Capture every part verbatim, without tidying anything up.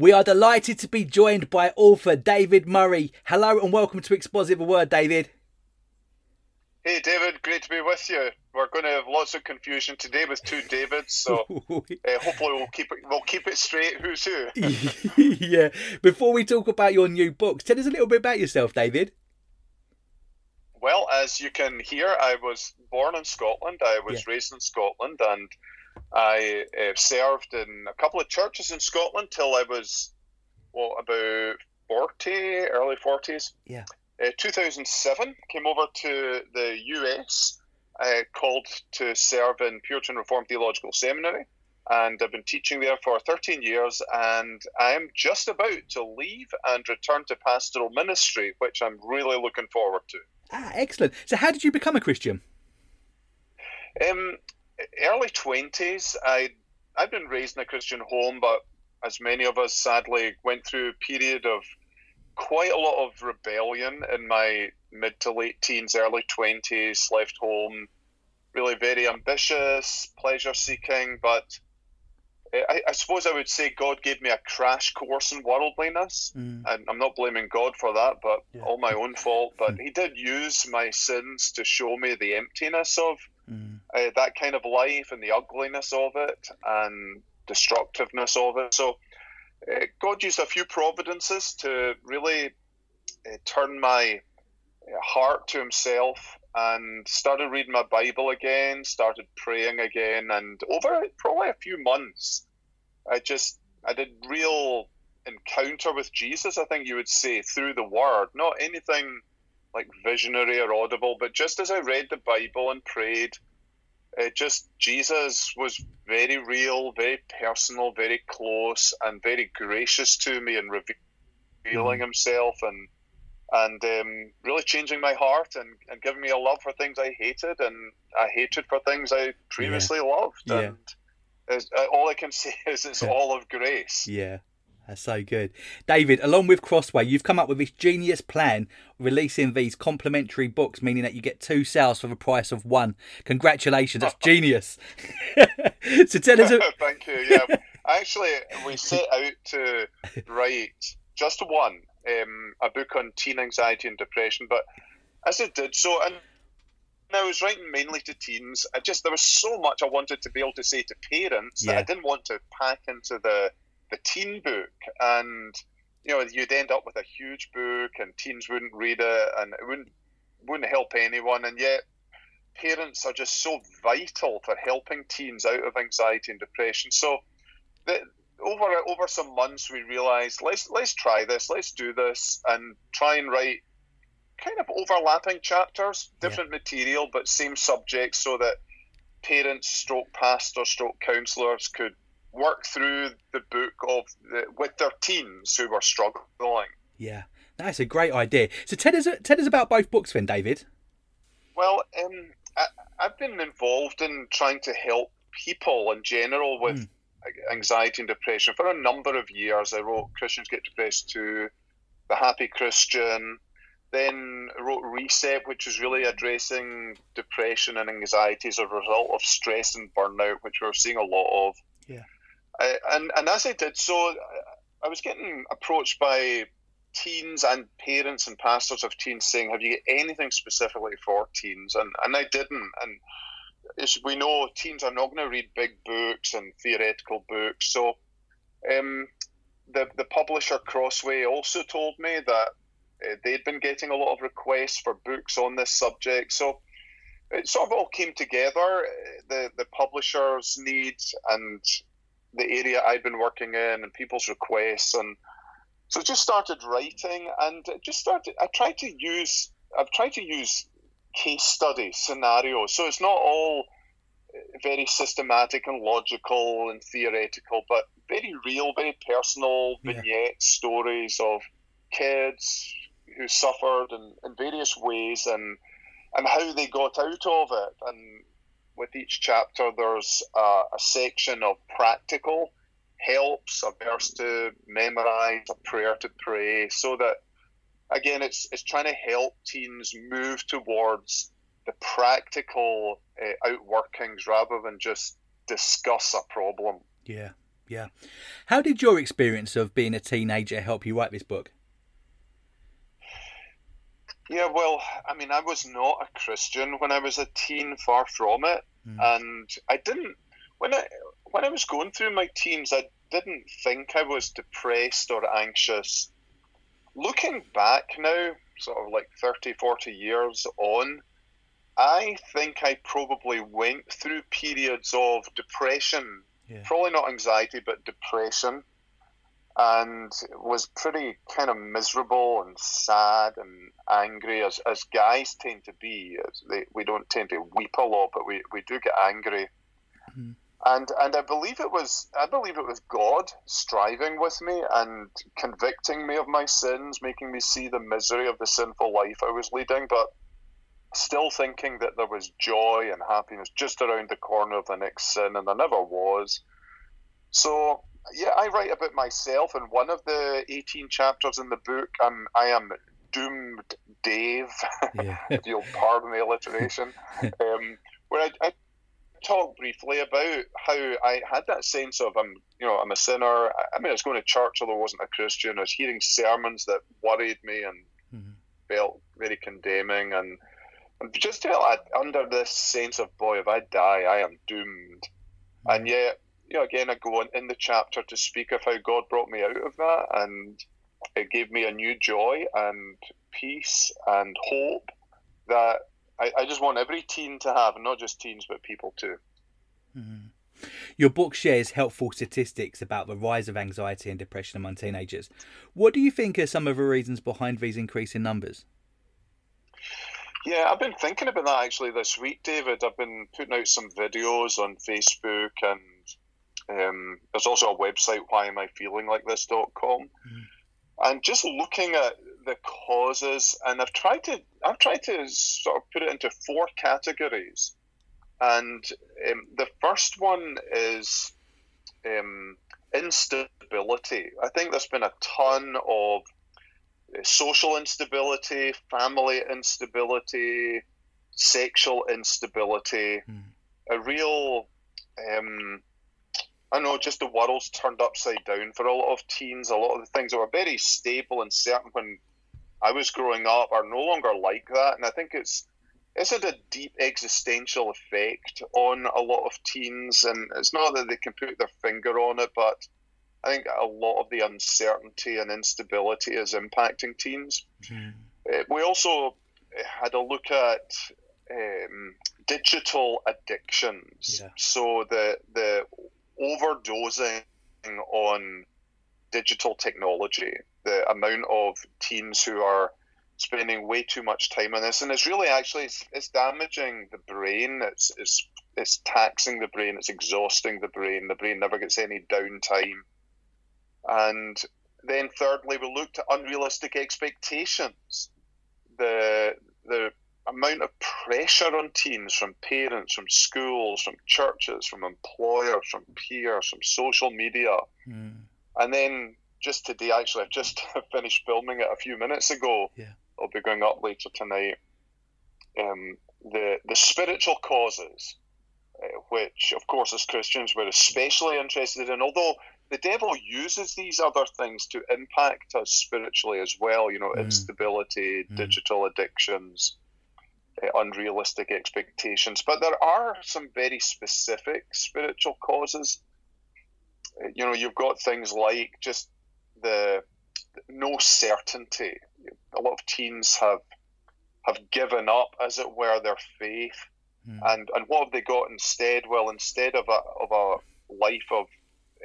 We are delighted to be joined by author David Murray. Hello and welcome to Expositive a Word, David. Hey, David. Great to be with you. We're going to have lots of confusion today with two Davids, so uh, hopefully we'll keep it, we'll keep it straight. Who's who? Yeah. Before we talk about your new book, tell us a little bit about yourself, David. Well, as you can hear, I was born in Scotland. I was yeah. raised in Scotland, and I uh, served in a couple of churches in Scotland till I was, well, about forty, early forties. Yeah. Uh, two thousand seven, came over to the U S, uh, called to serve in Puritan Reformed Theological Seminary, and I've been teaching there for thirteen years, and I am just about to leave and return to pastoral ministry, which I'm really looking forward to. Ah, excellent. So how did you become a Christian? Um, early twenties, I, I'd been raised in a Christian home, but as many of us sadly went through a period of quite a lot of rebellion in my mid to late teens, early twenties, left home, really very ambitious, pleasure-seeking, but I, I suppose I would say God gave me a crash course in worldliness. Mm. And I'm not blaming God for that, but yeah. all my own fault. But mm. he did use my sins to show me the emptiness of mm. uh, that kind of life and the ugliness of it and destructiveness of it. So uh, God used a few providences to really uh, turn my uh, heart to himself, and started reading my Bible again, started praying again, and over probably a few months, I just, I did real encounter with Jesus, I think you would say, through the Word. Not anything like visionary or audible, but just as I read the Bible and prayed, it just, Jesus was very real, very personal, very close, and very gracious to me, and revealing himself, and And um, really changing my heart and, and giving me a love for things I hated and a hatred for things I previously yeah. loved. Yeah. And it's, uh, all I can say is it's all of grace. Yeah, that's so good. David, along with Crossway, you've come up with this genius plan, releasing these complimentary books, meaning that you get two sales for the price of one. Congratulations, that's genius. So tell us... A... Thank you, yeah. Actually, we set out to write just one. Um, a book on teen anxiety and depression, but as I did so, and I was writing mainly to teens, I just there was so much I wanted to be able to say to parents yeah. that I didn't want to pack into the the teen book, and you know you'd end up with a huge book, and teens wouldn't read it, and it wouldn't wouldn't help anyone, and yet parents are just so vital for helping teens out of anxiety and depression. So the Over over some months, we realised let's let's try this, let's do this, and try and write kind of overlapping chapters, different yeah. material, but same subjects, so that parents, stroke pastors, stroke counsellors could work through the book of the, with their teens who were struggling. Yeah, that's a great idea. So tell us tell us about both books, then, David. Well, um, I, I've been involved in trying to help people in general with. Mm. anxiety and depression for a number of years. I wrote Christians Get Depressed to the Happy Christian, then wrote Reset, which is really addressing depression and anxiety as a result of stress and burnout, which we're seeing a lot of. Yeah. I, and, and as I did so, I was getting approached by teens and parents and pastors of teens saying, have you got anything specifically for teens? And, and I didn't. And as we know, teens are not going to read big books and theoretical books. So um, the the publisher Crossway also told me that uh, they'd been getting a lot of requests for books on this subject. So it sort of all came together, the, the publisher's needs and the area I'd been working in and people's requests. And so just started writing and just started, I tried to use, I've tried to use case study scenarios, so it's not all very systematic and logical and theoretical, but very real, very personal vignette yeah. stories of kids who suffered in, in various ways and and how they got out of it. And with each chapter there's a, a section of practical helps, a verse to memorize, a prayer to pray, so that again, it's it's trying to help teens move towards the practical uh, outworkings rather than just discuss a problem. Yeah, Yeah. How did your experience of being a teenager help you write this book? Yeah, well, I mean, I was not a Christian when I was a teen, far from it. Mm. And I didn't, when I when I was going through my teens, I didn't think I was depressed or anxious. Looking back now, sort of like thirty, forty years on, I think I probably went through periods of depression, yeah. Probably not anxiety, but depression, and was pretty kind of miserable and sad and angry, as, as guys tend to be. They, we don't tend to weep a lot, but we, we do get angry. Mm-hmm. And and I believe it was I believe it was God striving with me and convicting me of my sins, making me see the misery of the sinful life I was leading, but still thinking that there was joy and happiness just around the corner of the next sin, and there never was. So yeah, I write about myself in one of the eighteen chapters in the book. I'm I am doomed Dave, yeah. If you'll pardon the alliteration, um, where I. I talk briefly about how I had that sense of I'm, you know, I'm a sinner. I mean, I was going to church, although I wasn't a Christian. I was hearing sermons that worried me and mm-hmm. felt very condemning, and, and just felt like under this sense of, boy, if I die, I am doomed. Mm-hmm. And yet, you know, again, I go on in the chapter to speak of how God brought me out of that, and it gave me a new joy and peace and hope that I just want every teen to have, and not just teens, but people too. Mm-hmm. Your book shares helpful statistics about the rise of anxiety and depression among teenagers. What do you think are some of the reasons behind these increasing numbers? Yeah, I've been thinking about that actually this week, David. I've been putting out some videos on Facebook, and um, there's also a website, why am I feeling like this dot com. Mm-hmm. And just looking at the causes, and I've tried to I've tried to sort of put it into four categories, and um, the first one is um, instability. I think there's been a ton of social instability, family instability, sexual instability, mm. a real um, I know, just the world's turned upside down for a lot of teens. A lot of the things that were very stable and certain when I was growing up are no longer like that. And I think it's it's had a deep existential effect on a lot of teens. And it's not that they can put their finger on it, but I think a lot of the uncertainty and instability is impacting teens. Mm. Uh, we also had a look at um, digital addictions. Yeah. So the the... overdosing on digital technology, the amount of teens who are spending way too much time on this, and it's really actually it's, it's damaging the brain. It's it's it's taxing the brain. It's exhausting the brain. The brain never gets any downtime. And then thirdly, we looked at unrealistic expectations. The the amount of pressure on teens from parents, from schools, from churches, from employers, from peers, from social media. Mm. And then just today, actually, I've just finished filming it a few minutes ago. Yeah. I'll be going up later tonight. Um, the, the spiritual causes, uh, which, of course, as Christians, we're especially interested in, although the devil uses these other things to impact us spiritually as well, you know, mm. instability, mm. digital addictions, unrealistic expectations. But there are some very specific spiritual causes. You know, you've got things like just the no certainty. A lot of teens have have given up, as it were, their faith. Mm. And and what have they got instead? Well, instead of a of a life of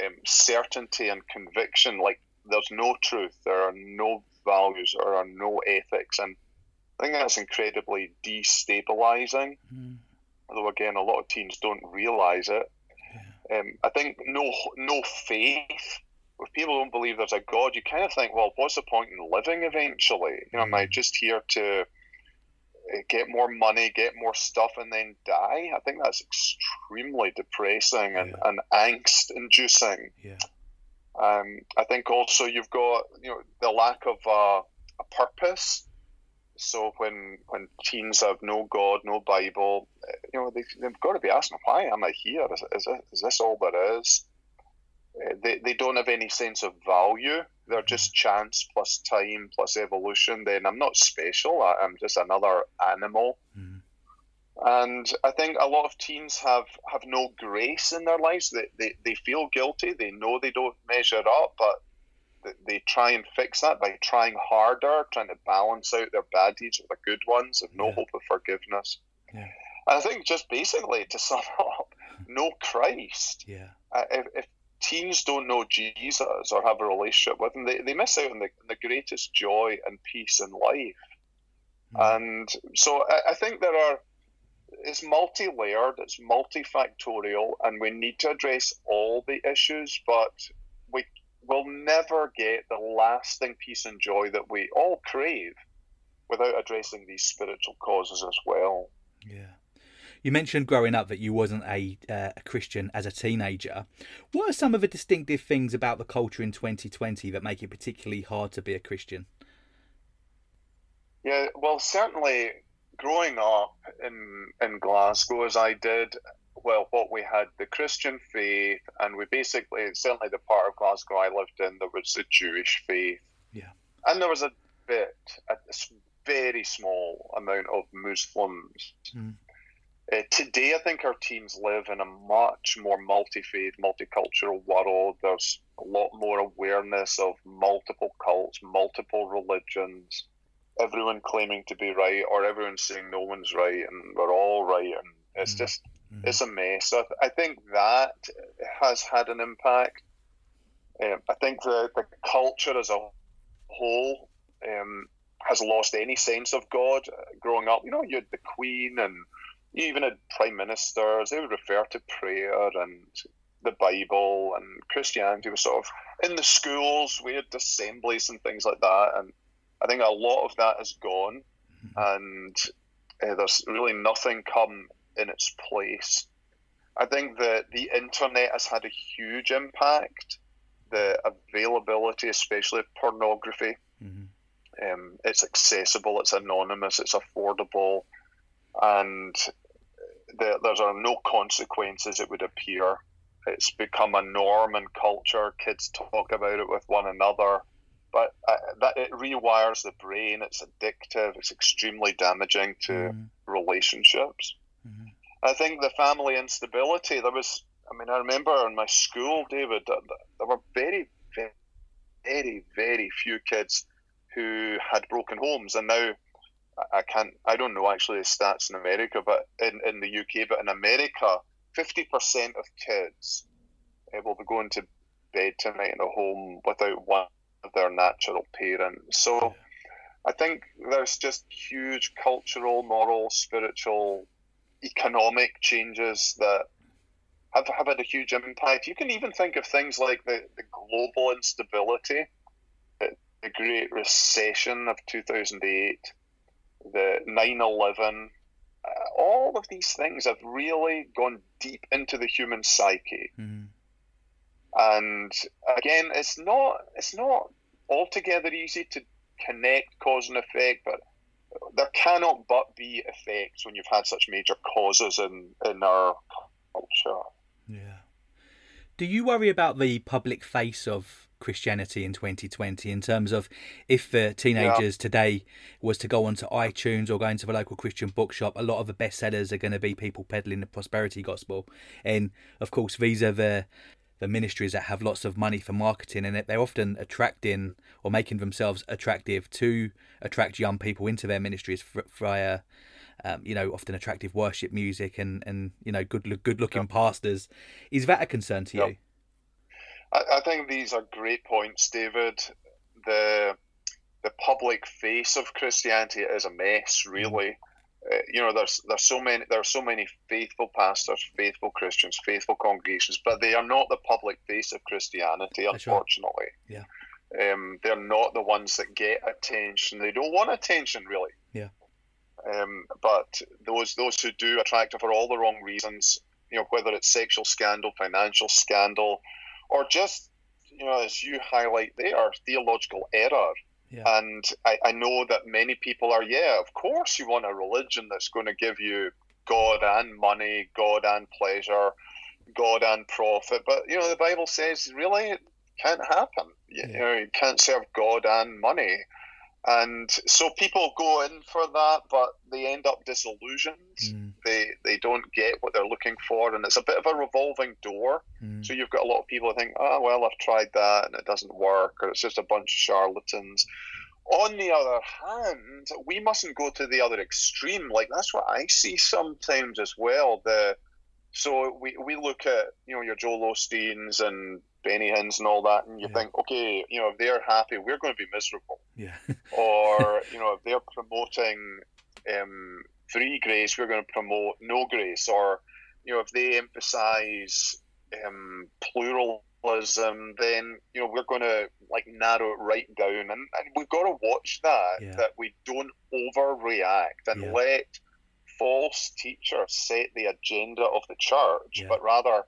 um, certainty and conviction, like there's no truth, there are no values, there are no ethics, and I think that's incredibly destabilizing, mm. although again, a lot of teens don't realize it. Yeah. Um, I think no no faith. If people don't believe there's a God, you kind of think, well, what's the point in living eventually? You know, mm. am I just here to get more money, get more stuff, and then die? I think that's extremely depressing and, yeah. and angst-inducing. Yeah. Um, I think also you've got you know the lack of uh, a purpose. So when when teens have no God, no Bible, you know, they, they've got to be asking, why am I here? Is, is, is this all there is? they, they don't have any sense of value. They're just chance plus time plus evolution. Then I'm not special. I, I'm just another animal. Mm. And I think a lot of teens have, have no grace in their lives. They, they they feel guilty. They know they don't measure up, but they, they try and fix that by trying harder, trying to balance out their bad deeds with the good ones, and no yeah. hope of forgiveness. Yeah. I think just basically to sum up, no Christ. Yeah. Uh, if, if teens don't know Jesus or have a relationship with him, they, they miss out on the, the greatest joy and peace in life. Mm. And so I, I think there are. It's multi-layered, it's multifactorial, and we need to address all the issues, but we will never get the lasting peace and joy that we all crave without addressing these spiritual causes as well. Yeah. You mentioned growing up that you wasn't a, uh, a Christian as a teenager. What are some of the distinctive things about the culture in twenty twenty that make it particularly hard to be a Christian? Yeah, well, certainly... Growing up in in Glasgow as I did, well, what we had the Christian faith, and we basically, certainly the part of Glasgow I lived in, there was the Jewish faith. Yeah. And there was a bit, a very small amount of Muslims. Mm. Uh, today, I think our teens live in a much more multi-faith, multicultural world. There's a lot more awareness of multiple cults, multiple religions. Everyone claiming to be right, or everyone saying no one's right and we're all right, and it's mm-hmm. just it's a mess. So I, th- I think that has had an impact. Um, I think the, the culture as a whole um, has lost any sense of God. Growing up, you know, you had the Queen, and you even had prime ministers. They would refer to prayer and the Bible, and Christianity was sort of in the schools. We had assemblies and things like that, and I think a lot of that is gone, and uh, there's really nothing come in its place. I think that the internet has had a huge impact, the availability, especially of pornography. Mm-hmm. Um, it's accessible, it's anonymous, it's affordable, and the, there are no consequences, it would appear. It's become a norm in culture. Kids talk about it with one another. But uh, that it rewires the brain. It's addictive. It's extremely damaging to mm. relationships. Mm-hmm. I think the family instability. There was. I mean, I remember in my school, David, there were very, very, very, very few kids who had broken homes. And now, I can't. I don't know actually the stats in America, but in, in the U K, but in America, fifty percent of kids uh, will be going to bed tonight in a home without one. Their natural parents. So I think there's just huge cultural, moral, spiritual, economic changes that have, have had a huge impact. You can even think of things like the, the global instability, the, the Great Recession of two thousand eight, the nine eleven. Uh, all of these things have really gone deep into the human psyche. Mm-hmm. And again, it's not it's not altogether easy to connect cause and effect, but there cannot but be effects when you've had such major causes in, in our culture. Yeah. Do you worry about the public face of Christianity in twenty twenty in terms of if the teenagers yeah. today was to go onto iTunes or go into the local Christian bookshop, a lot of the bestsellers are going to be people peddling the prosperity gospel. And of course, these are the... the ministries that have lots of money for marketing, and they're often attracting or making themselves attractive to attract young people into their ministries via, um, you know, often attractive worship music and, and you know, good good looking yep. pastors. Is that a concern to yep. you? I, I think these are great points, David. The the public face of Christianity is a mess, really. Uh, you know, there's there's so many there are so many faithful pastors, faithful Christians, faithful congregations, but they are not the public face of Christianity, unfortunately. Right. Yeah, um, they're not the ones that get attention. They don't want attention, really. Yeah. Um, but those those who do attract it for all the wrong reasons, you know, whether it's sexual scandal, financial scandal, or just, you know, as you highlight there, theological error. Yeah. And I, I know that many people are, yeah, of course you want a religion that's going to give you God and money, God and pleasure, God and prophet. But, you know, the Bible says, really, it can't happen. You, yeah. you know, you can't serve God and money. And so people go in for that, but they end up disillusioned. Mm. They they don't get what they're looking for, and it's a bit of a revolving door. Mm. So you've got a lot of people who think, oh, well, I've tried that, and it doesn't work, or it's just a bunch of charlatans. On the other hand, we mustn't go to the other extreme. Like, that's what I see sometimes as well. The So we, we look at, you know, your Joel Osteens and Benny Hinns and all that, and you yeah. think, okay, you know, if they're happy, we're going to be miserable. Yeah. Or, you know, if they're promoting um, free grace, we're going to promote no grace. Or, you know, if they emphasize um, pluralism, then, you know, we're going to, like, narrow it right down. And, and we've got to watch that, yeah. that we don't overreact and yeah. let false teachers set the agenda of the church, yeah. but rather,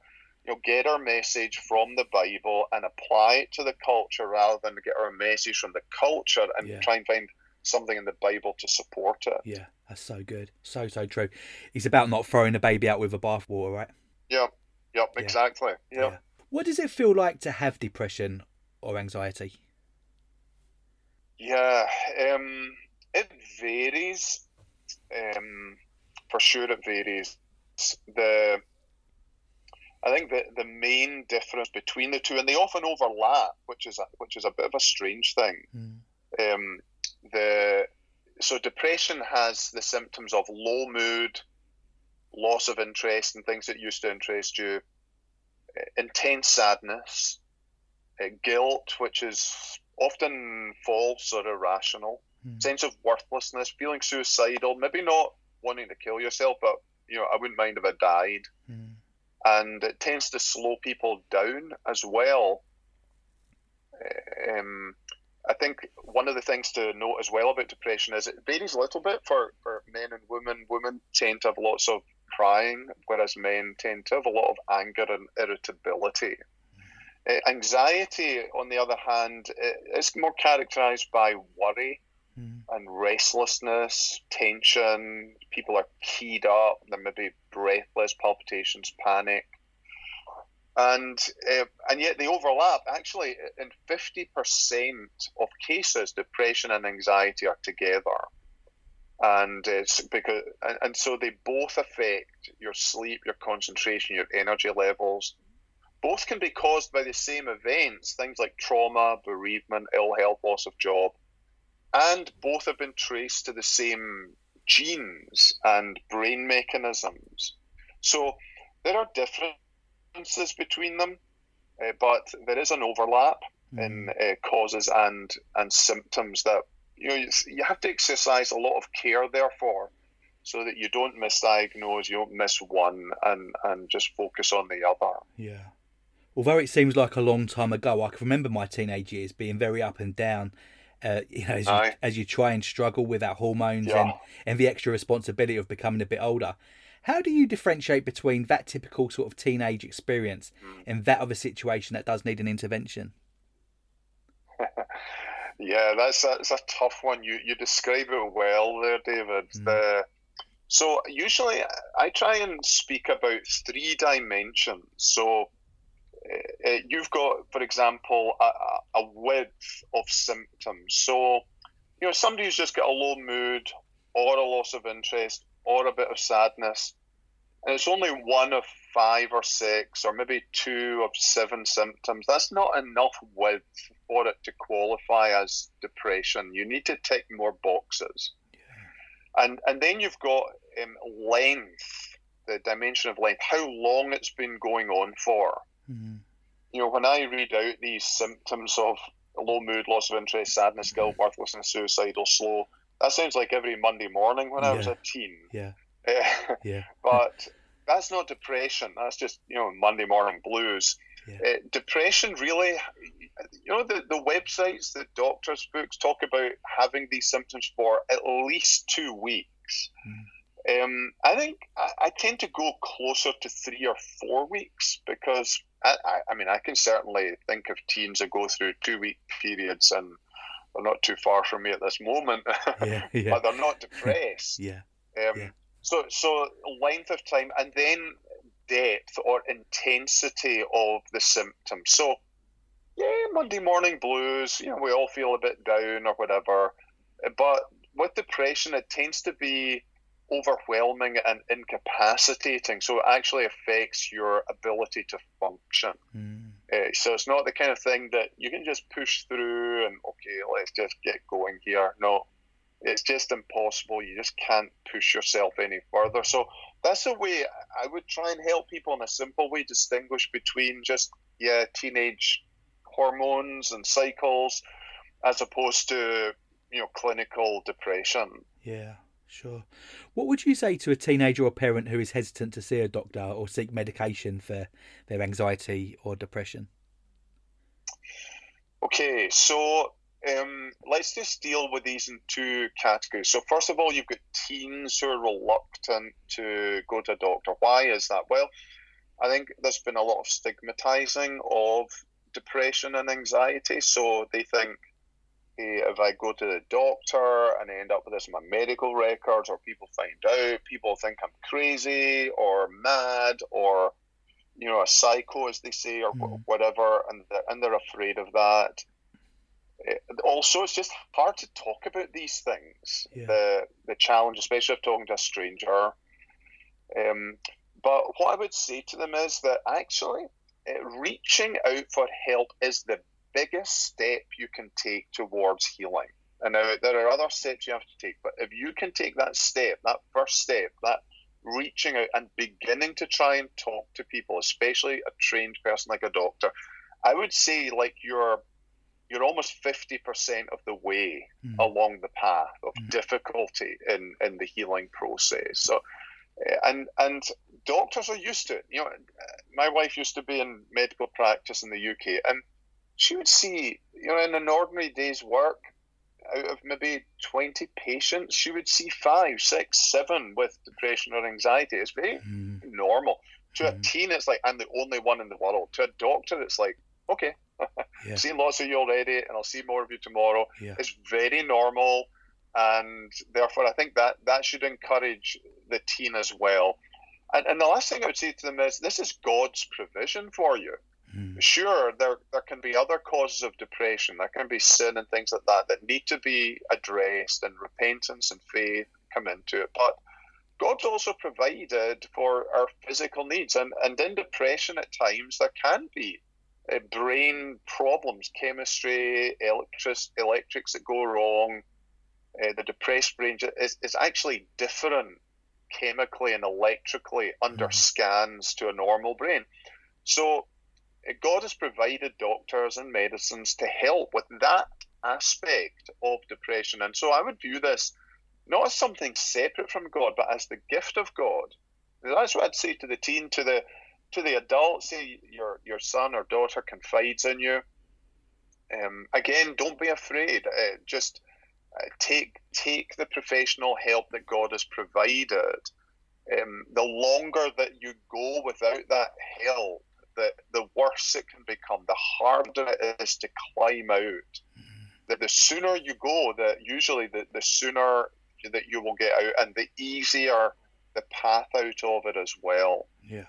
you know, get our message from the Bible and apply it to the culture rather than get our message from the culture and yeah. try and find something in the Bible to support it. Yeah, that's so good. So, so true. It's about not throwing the baby out with the bathwater, right? Yep, yep, yeah. exactly. Yep. Yeah. What does it feel like to have depression or anxiety? Yeah, um, it varies. Um, for sure it varies. The I think that the main difference between the two, and they often overlap, which is a, which is a bit of a strange thing. Mm. Um, the so depression has the symptoms of low mood, loss of interest in things that used to interest you, intense sadness, uh, guilt, which is often false or irrational, mm. sense of worthlessness, feeling suicidal, maybe not wanting to kill yourself, but you know, I wouldn't mind if I died. Mm. And it tends to slow people down as well. Um, I think one of the things to note as well about depression is it varies a little bit for, for men and women. Women tend to have lots of crying, whereas men tend to have a lot of anger and irritability. Mm. Uh, anxiety, on the other hand, is more characterized by worry mm. and restlessness, tension. People are keyed up, they're maybe breathless, palpitations, panic. And uh, and yet they overlap. Actually, in fifty percent of cases, depression and anxiety are together. And it's because and, and so they both affect your sleep, your concentration, your energy levels. Both can be caused by the same events, things like trauma, bereavement, ill health, loss of job. And both have been traced to the same genes and brain mechanisms. So there are differences between them, uh, but there is an overlap mm. in uh, causes and and symptoms that, you know, you, you have to exercise a lot of care, therefore, so that you don't misdiagnose, you don't miss one and, and just focus on the other. Yeah. Although it seems like a long time ago, I can remember my teenage years being very up and down. Uh, you know, as you, as you try and struggle with our hormones yeah. and, and the extra responsibility of becoming a bit older. How do you differentiate between that typical sort of teenage experience mm. and that of a situation that does need an intervention? yeah, that's a, that's a tough one. You you describe it well there, David. Mm. The, so usually I try and speak about three dimensions. So Uh, you've got, for example, a, a width of symptoms. So, you know, somebody who's just got a low mood or a loss of interest or a bit of sadness, and it's only one of five or six or maybe two of seven symptoms, that's not enough width for it to qualify as depression. You need to tick more boxes. Yeah. And, and then you've got um, length, the dimension of length, how long it's been going on for. Mm-hmm. You know, when I read out these symptoms of low mood, loss of interest, sadness, guilt, yeah. worthlessness, suicidal, slow, that sounds like every Monday morning when yeah. I was a teen. Yeah. Uh, yeah. But that's not depression. That's just, you know, Monday morning blues. Yeah. Uh, depression really, you know, the, the websites, the doctors' books talk about having these symptoms for at least two weeks. Mm. Um, I think I, I tend to go closer to three or four weeks because, I, I, I mean, I can certainly think of teens that go through two-week periods and they're not too far from me at this moment, yeah, yeah. but they're not depressed. yeah, um, yeah. So so length of time, and then depth or intensity of the symptoms. So, yeah, Monday morning blues, you know, we all feel a bit down or whatever. But with depression, it tends to be overwhelming and incapacitating. So it actually affects your ability to function. Mm. Uh, so it's not the kind of thing that you can just push through and, okay, let's just get going here. No, it's just impossible. You just can't push yourself any further. So that's a way I would try and help people in a simple way distinguish between just, yeah, teenage hormones and cycles as opposed to, you know, clinical depression. Yeah, sure. What would you say to a teenager or parent who is hesitant to see a doctor or seek medication for their anxiety or depression? Okay, so um, let's just deal with these in two categories. So first of all, you've got teens who are reluctant to go to a doctor. Why is that? Well, I think there's been a lot of stigmatizing of depression and anxiety. So they think, hey, if I go to the doctor and I end up with this in my medical records, or people find out, people think I'm crazy or mad or, you know, a psycho, as they say, or mm. whatever, and they're, and they're afraid of that. Also, it's just hard to talk about these things, yeah. the the challenge, especially of talking to a stranger. Um, but what I would say to them is that actually uh, reaching out for help is the biggest step you can take towards healing. And now there are other steps you have to take, but if you can take that step, that first step, that reaching out and beginning to try and talk to people, especially a trained person like a doctor, I would say like you're you're almost fifty percent of the way mm. along the path of mm. difficulty in, in the healing process. So and and doctors are used to it. You know, my wife used to be in medical practice in the U K, and she would see, you know, in an ordinary day's work, out of maybe twenty patients, she would see five, six, seven with depression or anxiety. It's very mm. normal. To mm. a teen, it's like, I'm the only one in the world. To a doctor, it's like, okay, yeah. I've seen lots of you already, and I'll see more of you tomorrow. Yeah. It's very normal, and therefore I think that, that should encourage the teen as well. And, and the last thing I would say to them is, this is God's provision for you. Sure, there there can be other causes of depression. There can be sin and things like that that need to be addressed, and repentance and faith come into it. But God's also provided for our physical needs. And, and in depression at times, there can be uh, brain problems, chemistry, electric, electrics that go wrong. Uh, the depressed brain is, is actually different chemically and electrically under scans to a normal brain. So God has provided doctors and medicines to help with that aspect of depression. And so I would view this not as something separate from God, but as the gift of God. That's what I'd say to the teen, to the to the adult. Say your, your son or daughter confides in you. Um, again, don't be afraid. Uh, just uh, take take the professional help that God has provided. Um, the longer that you go without that help, The, the worse it can become, the harder it is to climb out. Mm. The, the sooner you go, the, usually the, the sooner that you will get out, and the easier the path out of it as well. Yeah,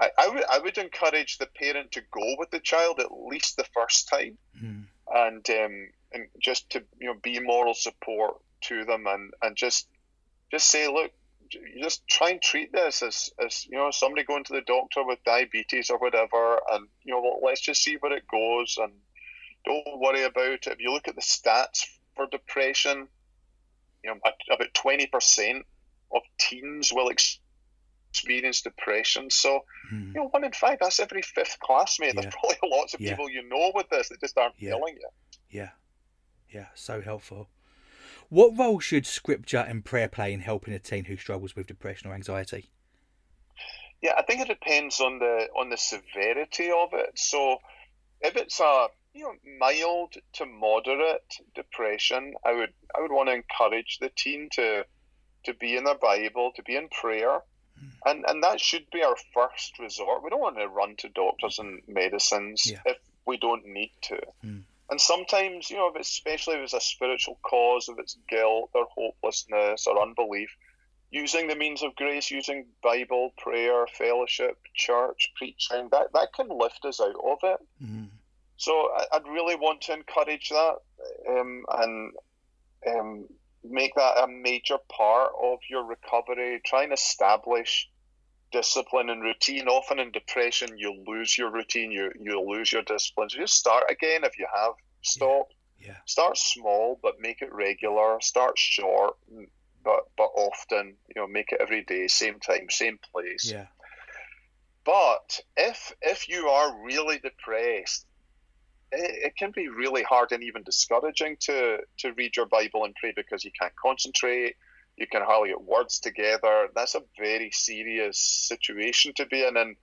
I, I, w- I would encourage the parent to go with the child at least the first time, mm. and um, and just to, you know, be moral support to them, and, and just just say, look, you just try and treat this as, as, you know, somebody going to the doctor with diabetes or whatever, and, you know, well, let's just see where it goes, and don't worry about it. If you look at the stats for depression, you know, about twenty percent of teens will experience depression. So, mm. you know, one in five, that's every fifth classmate. Yeah. There's probably lots of yeah. people you know with this that just aren't yeah. feeling it. Yeah. Yeah. So helpful. What role should scripture and prayer play in helping a teen who struggles with depression or anxiety? Yeah, I think it depends on the on the severity of it. So if it's a, you know, mild to moderate depression, I would I would want to encourage the teen to to be in their Bible, to be in prayer. Mm. And and that should be our first resort. We don't want to run to doctors and medicines yeah. if we don't need to. Mm. And sometimes, you know, if it's, especially if it's a spiritual cause, if it's guilt or hopelessness or unbelief, using the means of grace, using Bible, prayer, fellowship, church, preaching, that, that can lift us out of it. Mm-hmm. So I'd really want to encourage that um, and um, make that a major part of your recovery. Try and establish discipline and routine. Often in depression, you lose your routine, you you lose your discipline. So just start again if you have stopped. Yeah. Yeah. Start small, but make it regular. Start short, but but often. You know, make it every day, same time, same place. Yeah. But if if you are really depressed, it can be really hard and even discouraging to, to read your Bible and pray because you can't concentrate. You can hardly get words together. That's a very serious situation to be in. And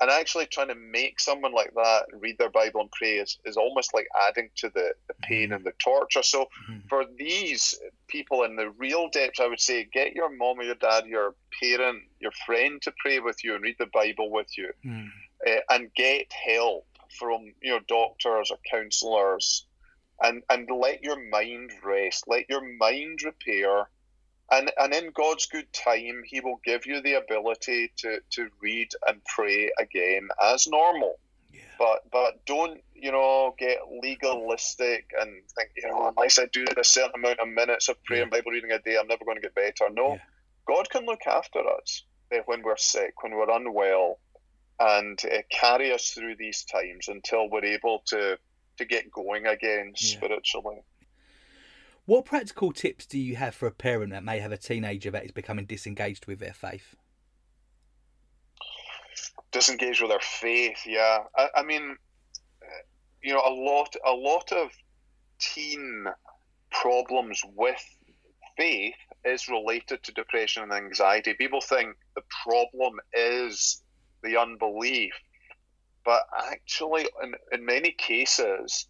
and actually trying to make someone like that read their Bible and pray is, is almost like adding to the, the pain mm-hmm. and the torture. So mm-hmm. for these people in the real depths, I would say get your mom or your dad, your parent, your friend to pray with you and read the Bible with you mm. uh, and get help from you know doctors or counselors, and and let your mind rest, let your mind repair, and and in God's good time he will give you the ability to to read and pray again as normal. Yeah. but but don't you know get legalistic and think you know unless I do a certain amount of minutes of prayer yeah. and Bible reading a day I'm never going to get better. No yeah. God can look after us when we're sick, when we're unwell, and uh, carry us through these times until we're able to, to get going again yeah. spiritually. What practical tips do you have for a parent that may have a teenager that is becoming disengaged with their faith? Disengaged with their faith, yeah. I, I mean, you know, a lot, a lot of teen problems with faith is related to depression and anxiety. People think the problem is the unbelief, but actually in, in many cases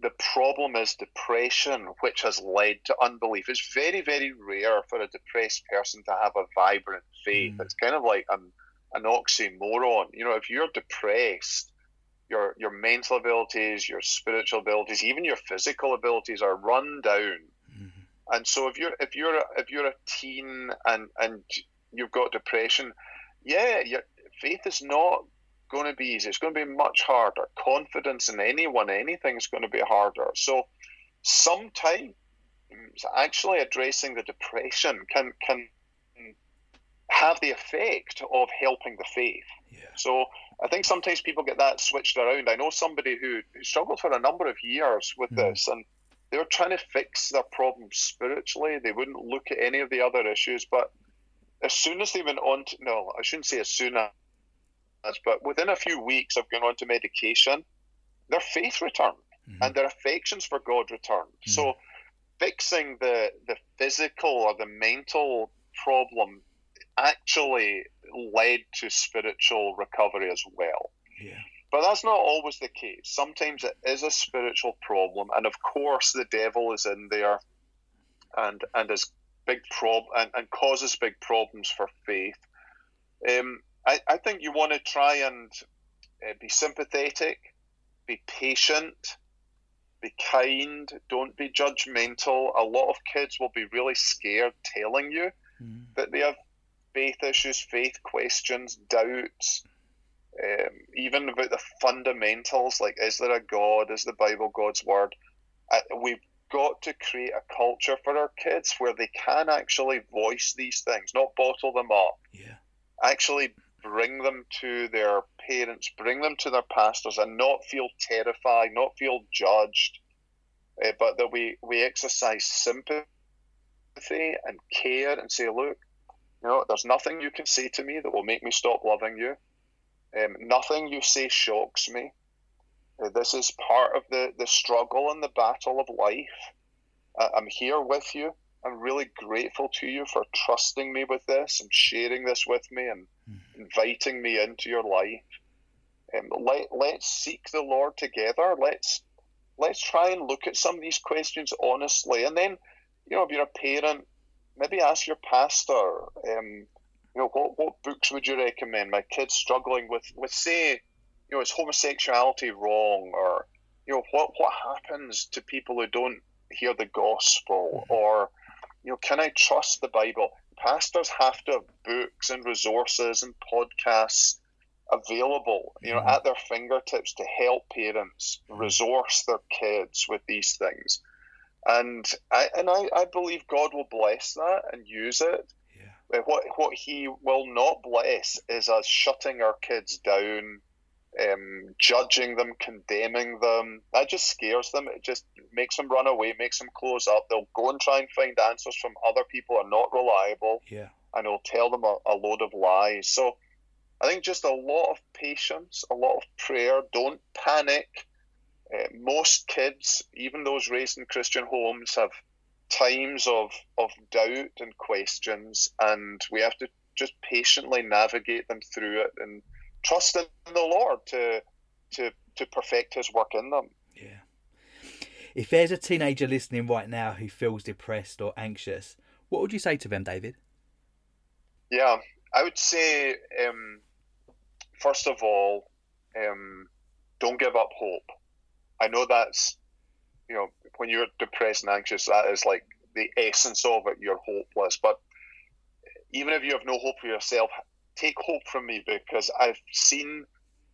the problem is depression, which has led to unbelief. It's very, very rare for a depressed person to have a vibrant faith. Mm. It's kind of like an, an oxymoron. You know, if you're depressed, your your mental abilities, your spiritual abilities, even your physical abilities are run down. Mm. And so if you're if you're if you're a teen and and you've got depression, yeah, you're faith is not going to be easy. It's going to be much harder. Confidence in anyone, anything is going to be harder. So sometimes actually addressing the depression can can have the effect of helping the faith. Yeah. So I think sometimes people get that switched around. I know somebody who, who struggled for a number of years with mm. this, and they were trying to fix their problem spiritually. They wouldn't look at any of the other issues, but as soon as they went on to, no, I shouldn't say as soon as, but within a few weeks of going on to medication, their faith returned mm-hmm. and their affections for God returned. Mm-hmm. So fixing the, the physical or the mental problem actually led to spiritual recovery as well. Yeah. But that's not always the case. Sometimes it is a spiritual problem, and of course the devil is in there and, and is big prob and, and causes big problems for faith. Um, I, I think you want to try and uh, be sympathetic, be patient, be kind, don't be judgmental. A lot of kids will be really scared telling you mm. that they have faith issues, faith questions, doubts, um, even about the fundamentals, like is there a God, is the Bible God's word? I, we've got to create a culture for our kids where they can actually voice these things, not bottle them up. Yeah. Actually bring them to their parents, bring them to their pastors, and not feel terrified, not feel judged, uh, but that we, we exercise sympathy and care and say, look, you know, there's nothing you can say to me that will make me stop loving you. Um, nothing you say shocks me. This is part of the, the struggle and the battle of life. Uh, I'm here with you. I'm really grateful to you for trusting me with this and sharing this with me and mm. inviting me into your life. Um, let, let's seek the Lord together. Let's let's try and look at some of these questions honestly. And then, you know, if you're a parent, maybe ask your pastor, um, you know, what, what books would you recommend? My kid's struggling with, with say, you know, is homosexuality wrong? Or, you know, what, what happens to people who don't hear the gospel? Or, you know, can I trust the Bible? pastors have to have books and resources and podcasts available, you know, mm-hmm. at their fingertips to help parents mm-hmm. resource their kids with these things. And I and I, I believe God will bless that and use it. Yeah. What what He will not bless is us shutting our kids down, um, judging them, condemning them. That just scares them. It just makes them run away, makes them close up. They'll go and try and find answers from other people who are not reliable. Yeah. And it'll tell them a, a load of lies. So I think just a lot of patience, a lot of prayer. Don't panic. Uh, most kids, even those raised in Christian homes, have times of, of doubt and questions, and we have to just patiently navigate them through it and trust in the Lord to to to perfect His work in them. Yeah. If there's a teenager listening right now who feels depressed or anxious, what would you say to them, David? Yeah, I would say, um, first of all, um, don't give up hope. I know that's, you know, when you're depressed and anxious, that is like the essence of it. You're hopeless. But even if you have no hope for yourself, take hope from me, because I've seen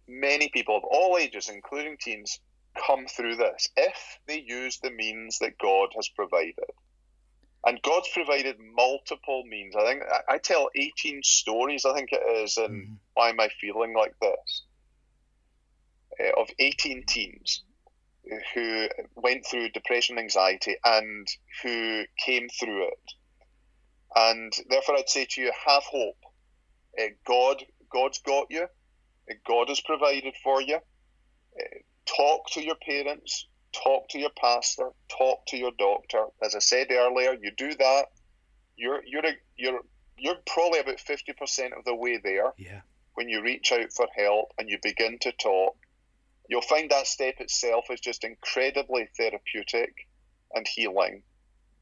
many people of all ages, including teens, come through this if they use the means that God has provided. And God's provided multiple means. I think I tell eighteen stories, I think it is, and mm-hmm. Why Am I Feeling Like This? Uh, of eighteen teens who went through depression, anxiety, and who came through it. And therefore, I'd say to you, have hope. Uh, God, God's got you. Uh, God has provided for you. Uh, talk to your parents. Talk to your pastor. Talk to your doctor. As I said earlier, you do that, you're you're a, you're you're probably about fifty percent of the way there. Yeah. When you reach out for help and you begin to talk, you'll find that step itself is just incredibly therapeutic and healing.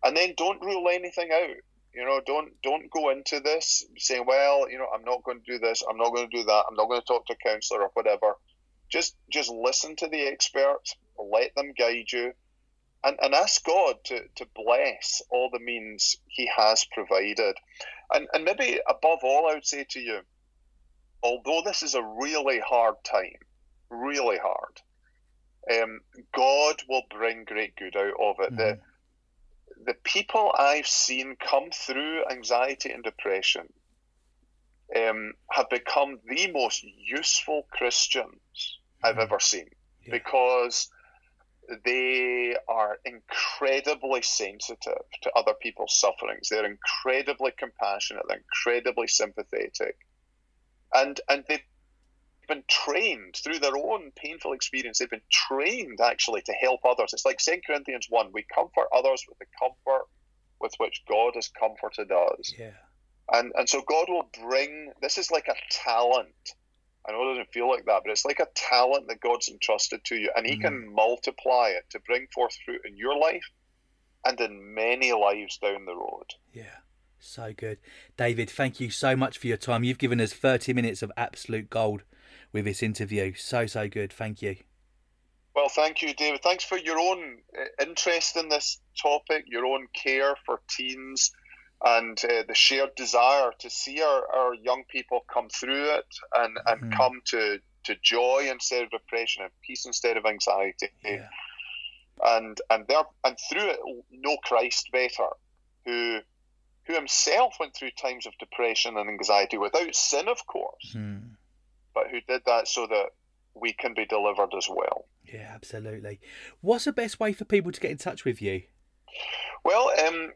And then don't rule anything out. You know, don't don't go into this saying, well, you know, I'm not going to do this, I'm not going to do that, I'm not going to talk to a counsellor or whatever. Just just listen to the experts, let them guide you, and, and ask God to, to bless all the means He has provided. And and maybe above all, I would say to you, although this is a really hard time, really hard, um, God will bring great good out of it. Mm-hmm. The, the people I've seen come through anxiety and depression um, have become the most useful Christians mm-hmm. I've ever seen, yeah. because they are incredibly sensitive to other people's sufferings. They're incredibly compassionate. They're incredibly sympathetic. And, and they been trained through their own painful experience. They've been trained actually to help others. It's like Second Corinthians one, we comfort others with the comfort with which God has comforted us. Yeah. And and so God will bring, this is like a talent. I know it doesn't feel like that, but it's like a talent that God's entrusted to you, and He mm. can multiply it to bring forth fruit in your life and in many lives down the road. Yeah. So good. David, thank you so much for your time. You've given us thirty minutes of absolute gold with this interview. So, so good. Thank you. Well, thank you, David. Thanks for your own interest in this topic, your own care for teens, and uh, the shared desire to see our, our young people come through it and, and mm-hmm. come to, to joy instead of depression, and peace instead of anxiety. Yeah. And and there and through it, know Christ better, who who himself went through times of depression and anxiety without sin, of course. Mm. But who did that so that we can be delivered as well. Yeah, absolutely. What's the best way for people to get in touch with you? Well, um,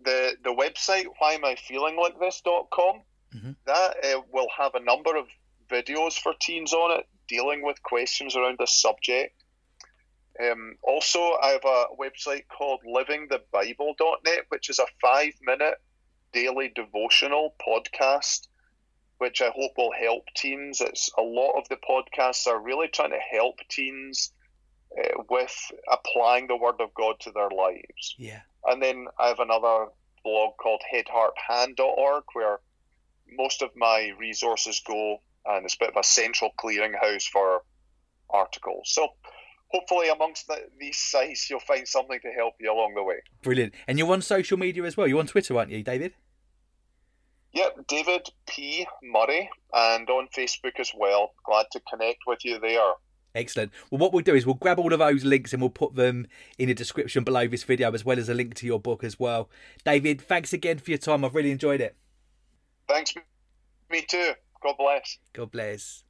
the the website, why am I feeling like this dot com, mm-hmm. that uh, will have a number of videos for teens on it, dealing with questions around this subject. Um, also, I have a website called living the bible dot net, which is a five-minute daily devotional podcast, which I hope will help teens. It's a lot of the podcasts are really trying to help teens uh, with applying the Word of God to their lives. Yeah. And then I have another blog called head heart hand dot org, where most of my resources go, and it's a bit of a central clearinghouse for articles. So hopefully amongst the, these sites, you'll find something to help you along the way. Brilliant. And you're on social media as well. You're on Twitter, aren't you, David? Yep, David P. Murray, and on Facebook as well. Glad to connect with you there. Excellent. Well, what we'll do is we'll grab all of those links and we'll put them in the description below this video, as well as a link to your book as well. David, thanks again for your time. I've really enjoyed it. Thanks. Me too. God bless. God bless.